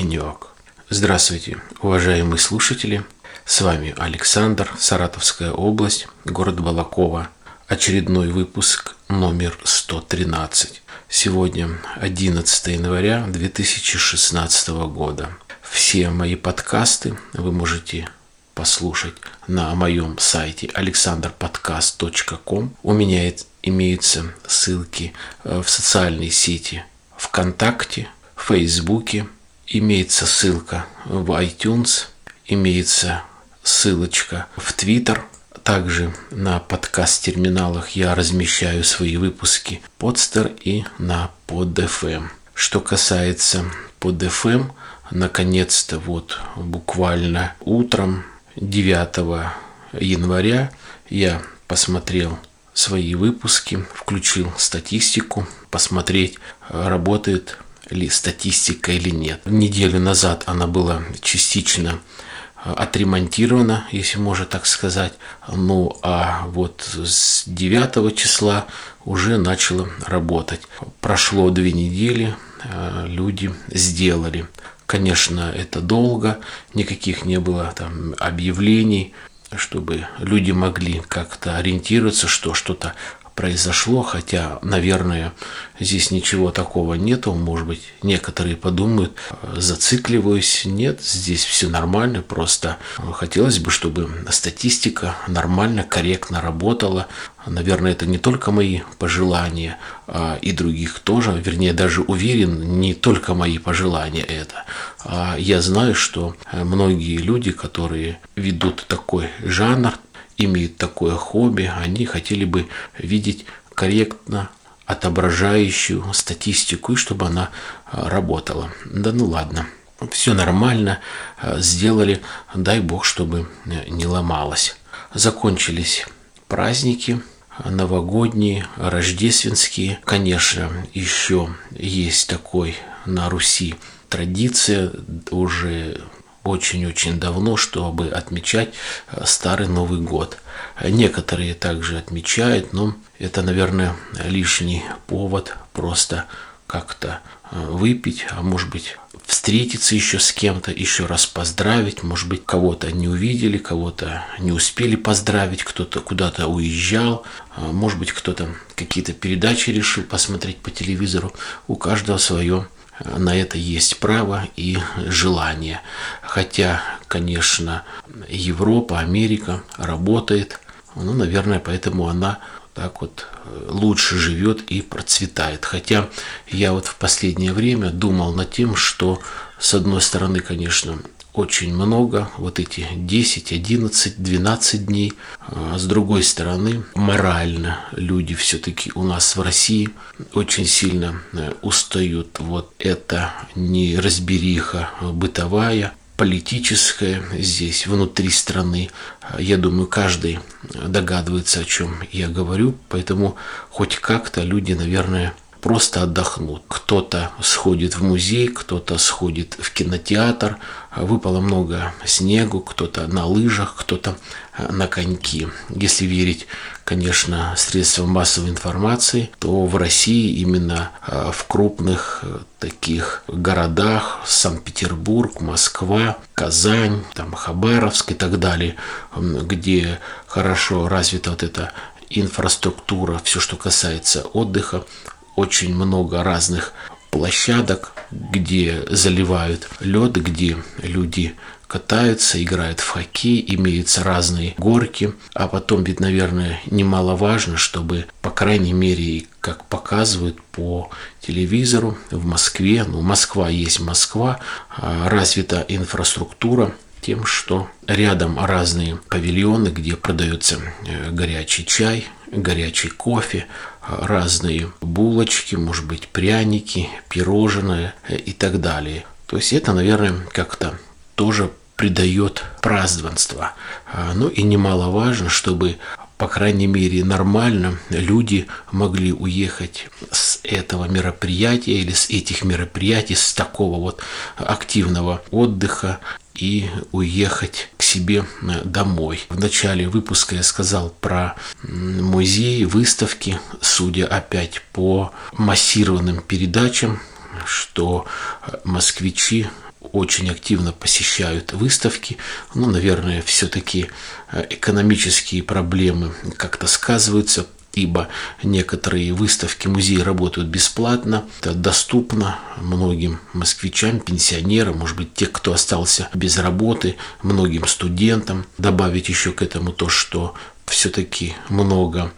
тенек. Здравствуйте, уважаемые слушатели. С вами Александр, Саратовская область, город Балаково. Очередной выпуск номер 113. Сегодня 11 января 2016 года. Все мои подкасты вы можете послушать на моем сайте alexandrpodcast.com. У меня имеются ссылки в социальные сети ВКонтакте, в Фейсбуке, имеется ссылка в iTunes, имеется ссылочка в Twitter. Также на подкаст-терминалах я размещаю свои выпуски подстер и на под.fm. Что касается под.fm, наконец-то вот буквально утром 9 января я посмотрел свои выпуски, включил статистику, посмотреть, работает ли статистика или нет. Неделю назад она была частично отремонтирована, если можно так сказать. Ну а вот с 9 числа уже начала работать. Прошло 2 недели, люди сделали. Конечно, это долго, никаких не было там объявлений, чтобы люди могли как-то ориентироваться, что что-то произошло, хотя, наверное, здесь ничего такого нету, может быть, некоторые подумают, зацикливаюсь, нет, здесь все нормально, просто хотелось бы, чтобы статистика нормально, корректно работала, наверное, это не только мои пожелания, а и других тоже, вернее, даже уверен, не только мои пожелания это. Я знаю, что многие люди, которые ведут такой жанр, имеют такое хобби, они хотели бы видеть корректно отображающую статистику, и чтобы она работала. Да ну ладно, все нормально, сделали, дай бог, чтобы не ломалось. Закончились праздники новогодние, рождественские. Конечно, еще есть такой на Руси традиция уже очень-очень давно, чтобы отмечать Старый Новый год. Некоторые также отмечают, но это, наверное, лишний повод просто как-то выпить, а может быть встретиться еще с кем-то, еще раз поздравить, может быть кого-то не увидели, кого-то не успели поздравить, кто-то куда-то уезжал, может быть кто-то какие-то передачи решил посмотреть по телевизору, у каждого свое. На это есть право и желание. Хотя, конечно, Европа, Америка работает. Ну, наверное, поэтому она так вот лучше живет и процветает. Хотя я вот в последнее время думал над тем, что, с одной стороны, конечно, очень много, вот эти 10, 11, 12 дней. С другой стороны, морально люди все-таки у нас в России очень сильно устают. Вот это неразбериха бытовая, политическая здесь, внутри страны. Я думаю, каждый догадывается, о чем я говорю, поэтому хоть как-то люди, наверное, просто отдохнут. Кто-то сходит в музей, кто-то сходит в кинотеатр. Выпало много снегу, кто-то на лыжах, кто-то на коньки. Если верить, конечно, средствам массовой информации, то в России именно в крупных таких городах, Санкт-Петербург, Москва, Казань, там Хабаровск и так далее, где хорошо развита вот эта инфраструктура, все, что касается отдыха, очень много разных площадок, где заливают лед, где люди катаются, играют в хоккей, имеются разные горки. А потом ведь, наверное, немаловажно, чтобы, по крайней мере, как показывают по телевизору в Москве, ну, Москва есть Москва, развита инфраструктура тем, что рядом разные павильоны, где продается горячий чай, горячий кофе, разные булочки, может быть, пряники, пирожные и так далее. То есть это, наверное, как-то тоже придает празднества. Ну и немаловажно, чтобы, по крайней мере, нормально люди могли уехать с этого мероприятия или с этих мероприятий, с такого вот активного отдыха и уехать к себе домой. В начале выпуска я сказал про музеи, выставки, судя опять по массированным передачам, что москвичи очень активно посещают выставки. Ну, наверное, все-таки экономические проблемы как-то сказываются, ибо некоторые выставки, музеи работают бесплатно, это доступно многим москвичам, пенсионерам, может быть, те, кто остался без работы, многим студентам. Добавить еще к этому то, что все-таки много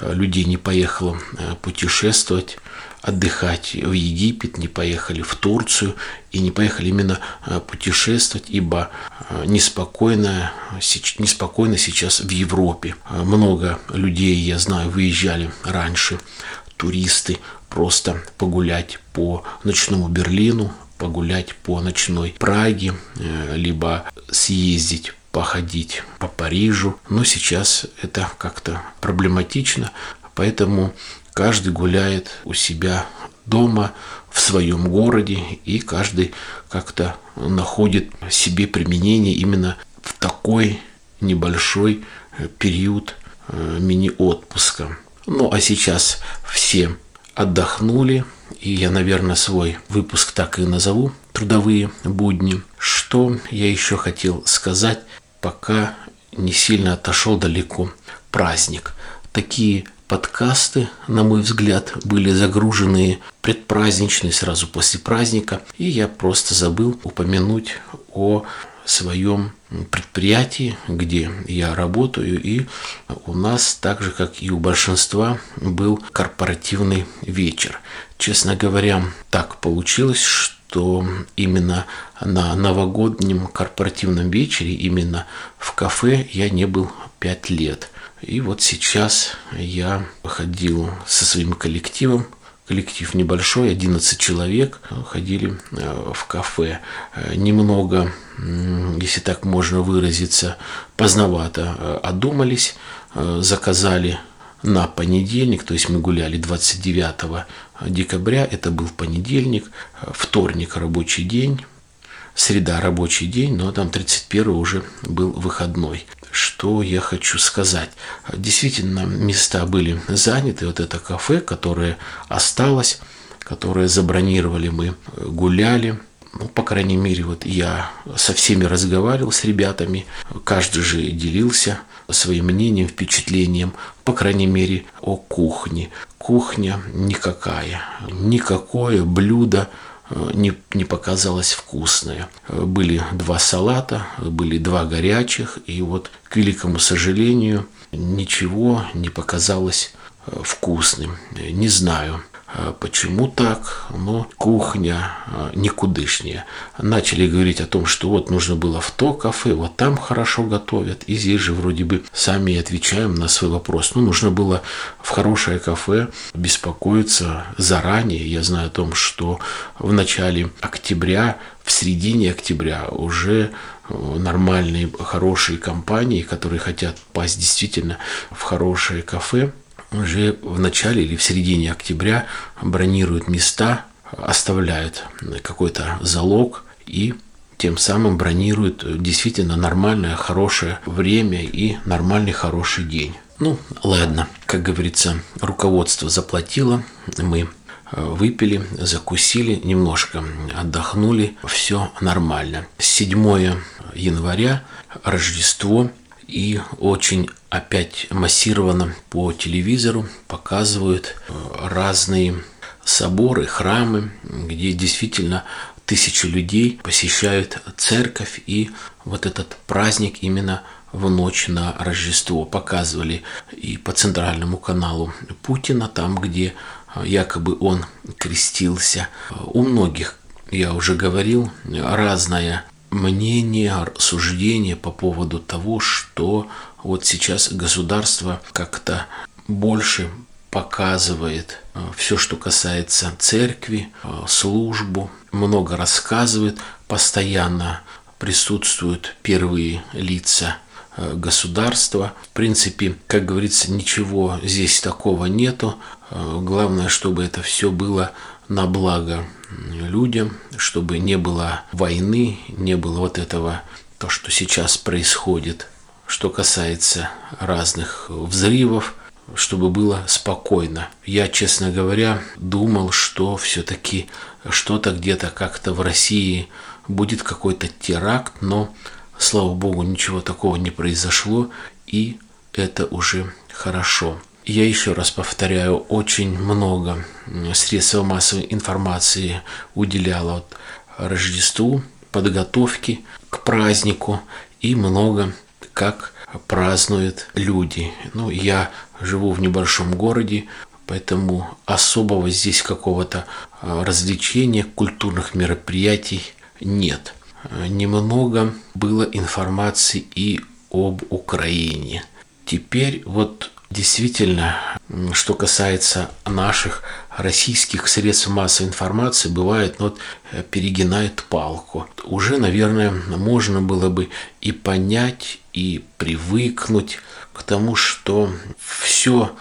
людей не поехало путешествовать, отдыхать в Египет, не поехали в Турцию и не поехали именно путешествовать, ибо неспокойно сейчас в Европе. Много людей, я знаю, выезжали раньше, туристы, просто погулять по ночному Берлину, погулять по ночной Праге, либо съездить, походить по Парижу, но сейчас это как-то проблематично, поэтому каждый гуляет у себя дома, в своем городе, и каждый как-то находит себе применение именно в такой небольшой период мини-отпуска. Ну а сейчас все отдохнули, и я, наверное, свой выпуск так и назову «Трудовые будни». Что я еще хотел сказать, пока не сильно отошел далеко праздник. Такие подкасты, на мой взгляд, были загружены предпраздничные, сразу после праздника. И я просто забыл упомянуть о своем предприятии, где я работаю. И у нас, так же как и у большинства, был корпоративный вечер. Честно говоря, так получилось, что именно на новогоднем корпоративном вечере, именно в кафе, я не был 5 лет. И вот сейчас я ходил со своим коллективом, коллектив небольшой, 11 человек, ходили в кафе. Немного, если так можно выразиться, поздновато одумались, заказали на понедельник, то есть мы гуляли 29 декабря, это был понедельник, вторник рабочий день, среда рабочий день, но там 31 уже был выходной. Что я хочу сказать? Действительно, места были заняты. Вот это кафе, которое осталось, которое забронировали мы, гуляли. Ну, по крайней мере, вот я со всеми разговаривал, с ребятами. Каждый же делился своим мнением, впечатлением, по крайней мере, о кухне. Кухня никакая. Никакое блюдо не показалось вкусное. Были 2 салата, были 2 горячих, и вот, к великому сожалению, ничего не показалось вкусным. Не знаю, почему так, но кухня никудышняя. Начали говорить о том, что вот нужно было в то кафе, вот там хорошо готовят, и здесь же вроде бы сами отвечаем на свой вопрос. Ну, нужно было в хорошее кафе беспокоиться заранее. Я знаю о том, что в начале октября, в середине октября уже нормальные, хорошие компании, которые хотят попасть действительно в хорошее кафе, уже в начале или в середине октября бронируют места, оставляют какой-то залог и тем самым бронируют действительно нормальное, хорошее время и нормальный, хороший день. Ну, ладно, как говорится, руководство заплатило, мы выпили, закусили, немножко отдохнули, все нормально. 7 января, Рождество. И очень опять массированно по телевизору показывают разные соборы, храмы, где действительно тысячи людей посещают церковь. И вот этот праздник именно в ночь на Рождество показывали и по центральному каналу Путина, там, где якобы он крестился. У многих, я уже говорил, разное мнение, суждение по поводу того, что вот сейчас государство как-то больше показывает все, что касается церкви, службу, много рассказывает, постоянно присутствуют первые лица государства. В принципе, как говорится, ничего здесь такого нету. Главное, чтобы это все было на благо людям, чтобы не было войны, не было вот этого, то, что сейчас происходит, что касается разных взрывов, чтобы было спокойно. Я, честно говоря, думал, что все-таки что-то где-то как-то в России будет какой-то теракт, но, слава богу, ничего такого не произошло, и это уже хорошо. Я еще раз повторяю, очень много средств массовой информации уделяло Рождеству, подготовке к празднику, и много как празднуют люди. Ну, я живу в небольшом городе, поэтому особого здесь какого-то развлечения, культурных мероприятий нет. Немного было информации и об Украине. Теперь вот действительно, что касается наших российских средств массовой информации, бывает, вот перегинает палку. Уже, наверное, можно было бы и понять, и привыкнуть к тому, что все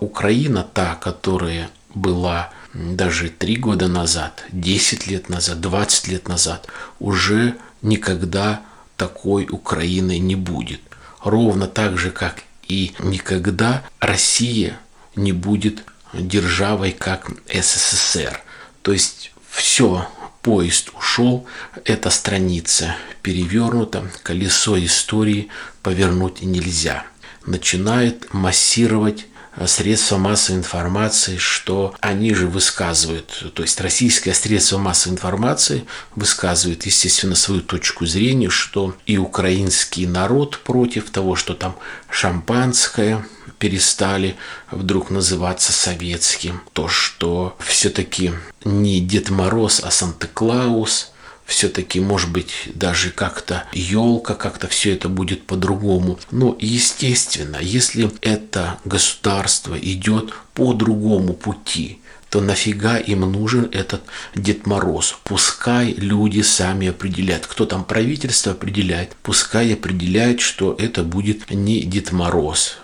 Украина, та, которая была даже 3 года назад, 10 лет назад, 20 лет назад, уже никогда такой Украины не будет. Ровно так же, как и никогда Россия не будет державой, как СССР. То есть все, поезд ушел, эта страница перевернута, колесо истории повернуть нельзя. Начинает массировать средства массовой информации, что они же высказывают, то есть российское средство массовой информации высказывает, естественно, свою точку зрения, что и украинский народ против того, что там шампанское перестали вдруг называться советским, то, что все-таки не Дед Мороз, а Санта-Клаус, все-таки, может быть, даже как-то елка, как-то все это будет по-другому. Но, естественно, если это государство идет по другому пути, то нафига им нужен этот Дед Мороз? Пускай люди сами определяют. Кто там правительство определяет, пускай определяет, что это будет не Дед Мороз.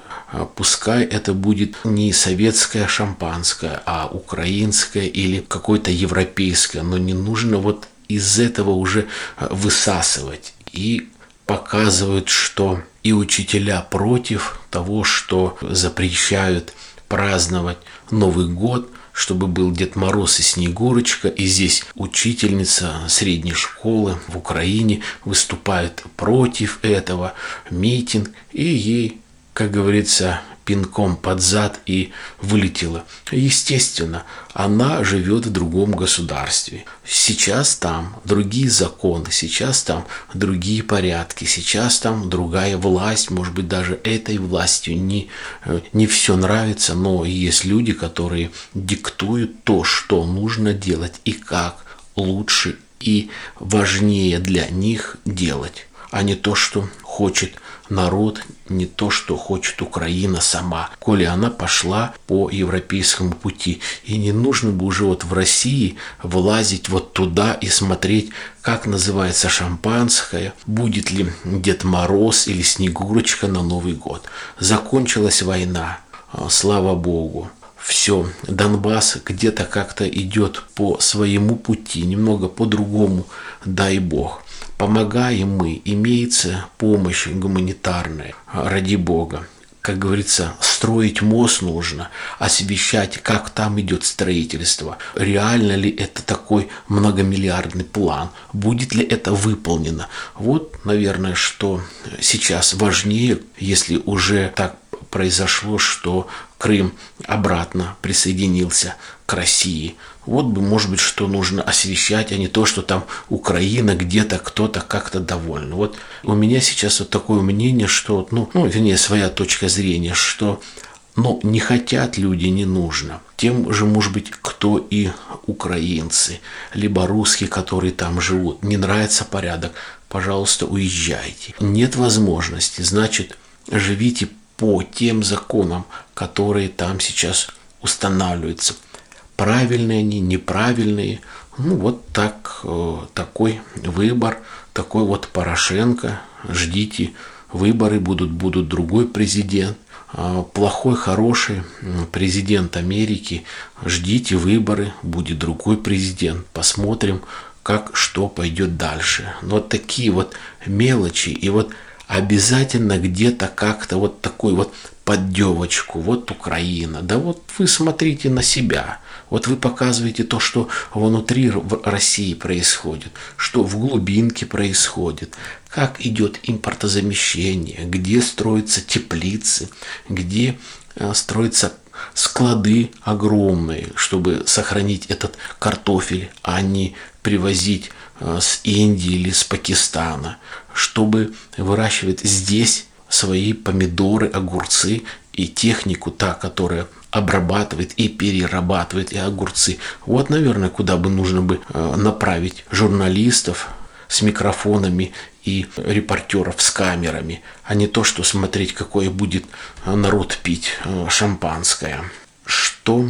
Пускай это будет не советское шампанское, а украинское или какое-то европейское. Но не нужно вот из этого уже высасывать. И показывают, что и учителя против того, что запрещают праздновать Новый год, чтобы был Дед Мороз и Снегурочка. И здесь учительница средней школы в Украине выступает против этого, митинг, и ей, как говорится, пинком под зад и вылетела. Естественно, она живет в другом государстве. Сейчас там другие законы, сейчас там другие порядки, сейчас там другая власть. Может быть, даже этой властью не все нравится, но есть люди, которые диктуют то, что нужно делать и как лучше и важнее для них делать, а не то, что хочет народ, не то, что хочет Украина сама, коли она пошла по европейскому пути. И не нужно бы уже вот в России влазить вот туда и смотреть, как называется шампанское, будет ли Дед Мороз или Снегурочка на Новый год. Закончилась война, слава богу. Все, Донбасс где-то как-то идет по своему пути, немного по-другому, дай бог. Помогаем мы, имеется помощь гуманитарная, ради бога. Как говорится, строить мост нужно, освещать, как там идет строительство. Реально ли это такой многомиллиардный план? Будет ли это выполнено? Вот, наверное, что сейчас важнее, если уже так произошло, что Крым обратно присоединился к России. Вот бы, может быть, что нужно освещать, а не то, что там Украина где-то, кто-то как-то доволен. Вот у меня сейчас вот такое мнение, что, вернее, своя точка зрения, что, не хотят люди, не нужно. Тем же, может быть, кто и украинцы, либо русские, которые там живут. Не нравится порядок, пожалуйста, уезжайте. Нет возможности, значит, живите по тем законам, которые там сейчас устанавливаются. Правильные они, неправильные. Вот так, такой выбор, такой вот Порошенко. Ждите, выборы будут другой президент. Плохой, хороший президент Америки. Ждите, выборы, будет другой президент. Посмотрим, как что пойдет дальше. Вот такие вот мелочи. И вот обязательно где-то как-то вот такой вот поддевочку, вот Украина, да вот вы смотрите на себя, вот вы показываете то, что внутри России происходит, что в глубинке происходит, как идет импортозамещение, где строятся теплицы, где строятся склады огромные, чтобы сохранить этот картофель, а не привозить с Индии или с Пакистана, чтобы выращивать здесь свои помидоры, огурцы и технику, та, которая обрабатывает и перерабатывает и огурцы. Вот, наверное, куда бы нужно бы направить журналистов с микрофонами и репортеров с камерами, а не то, что смотреть, какое будет народ пить шампанское. Что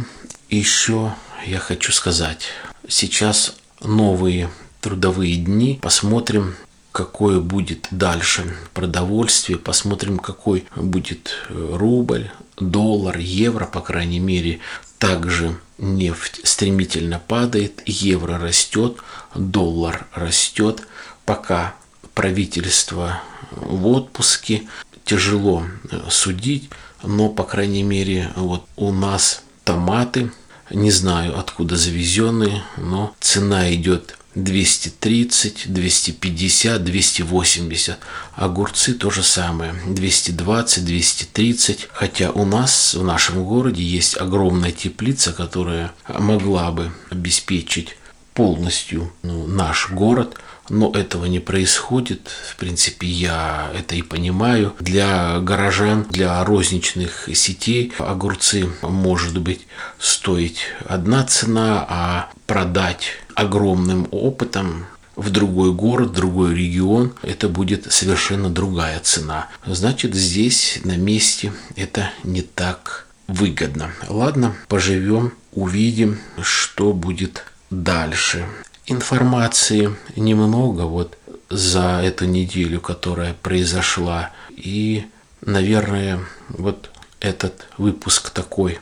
еще я хочу сказать? Сейчас новые трудовые дни. Посмотрим, какое будет дальше продовольствие. Посмотрим, какой будет рубль, доллар, евро, по крайней мере. Также нефть стремительно падает, евро растет, доллар растет. Пока правительство в отпуске, тяжело судить, но, по крайней мере, вот у нас томаты, не знаю, откуда завезенные, но цена идет 230, 250, 280. Огурцы то же самое, 220, 230. Хотя у нас, в нашем городе, есть огромная теплица, которая могла бы обеспечить полностью наш город. Но этого не происходит. В принципе, я это и понимаю. Для горожан, для розничных сетей огурцы может быть стоить одна цена, а продать огромным опытом в другой город, в другой регион, это будет совершенно другая цена. Значит, здесь, на месте, это не так выгодно. Ладно, поживем, увидим, что будет дальше. Информации немного вот за эту неделю, которая произошла. И, наверное, вот этот выпуск такой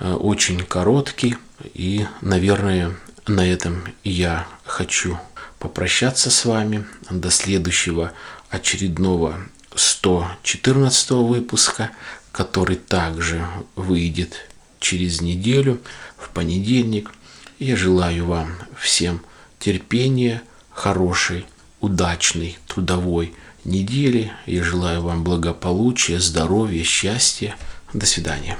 очень короткий. И, наверное, на этом я хочу попрощаться с вами. До следующего очередного 114-го выпуска, который также выйдет через неделю, в понедельник. Я желаю вам всем терпения, хорошей, удачной трудовой недели. Я желаю вам благополучия, здоровья, счастья. До свидания.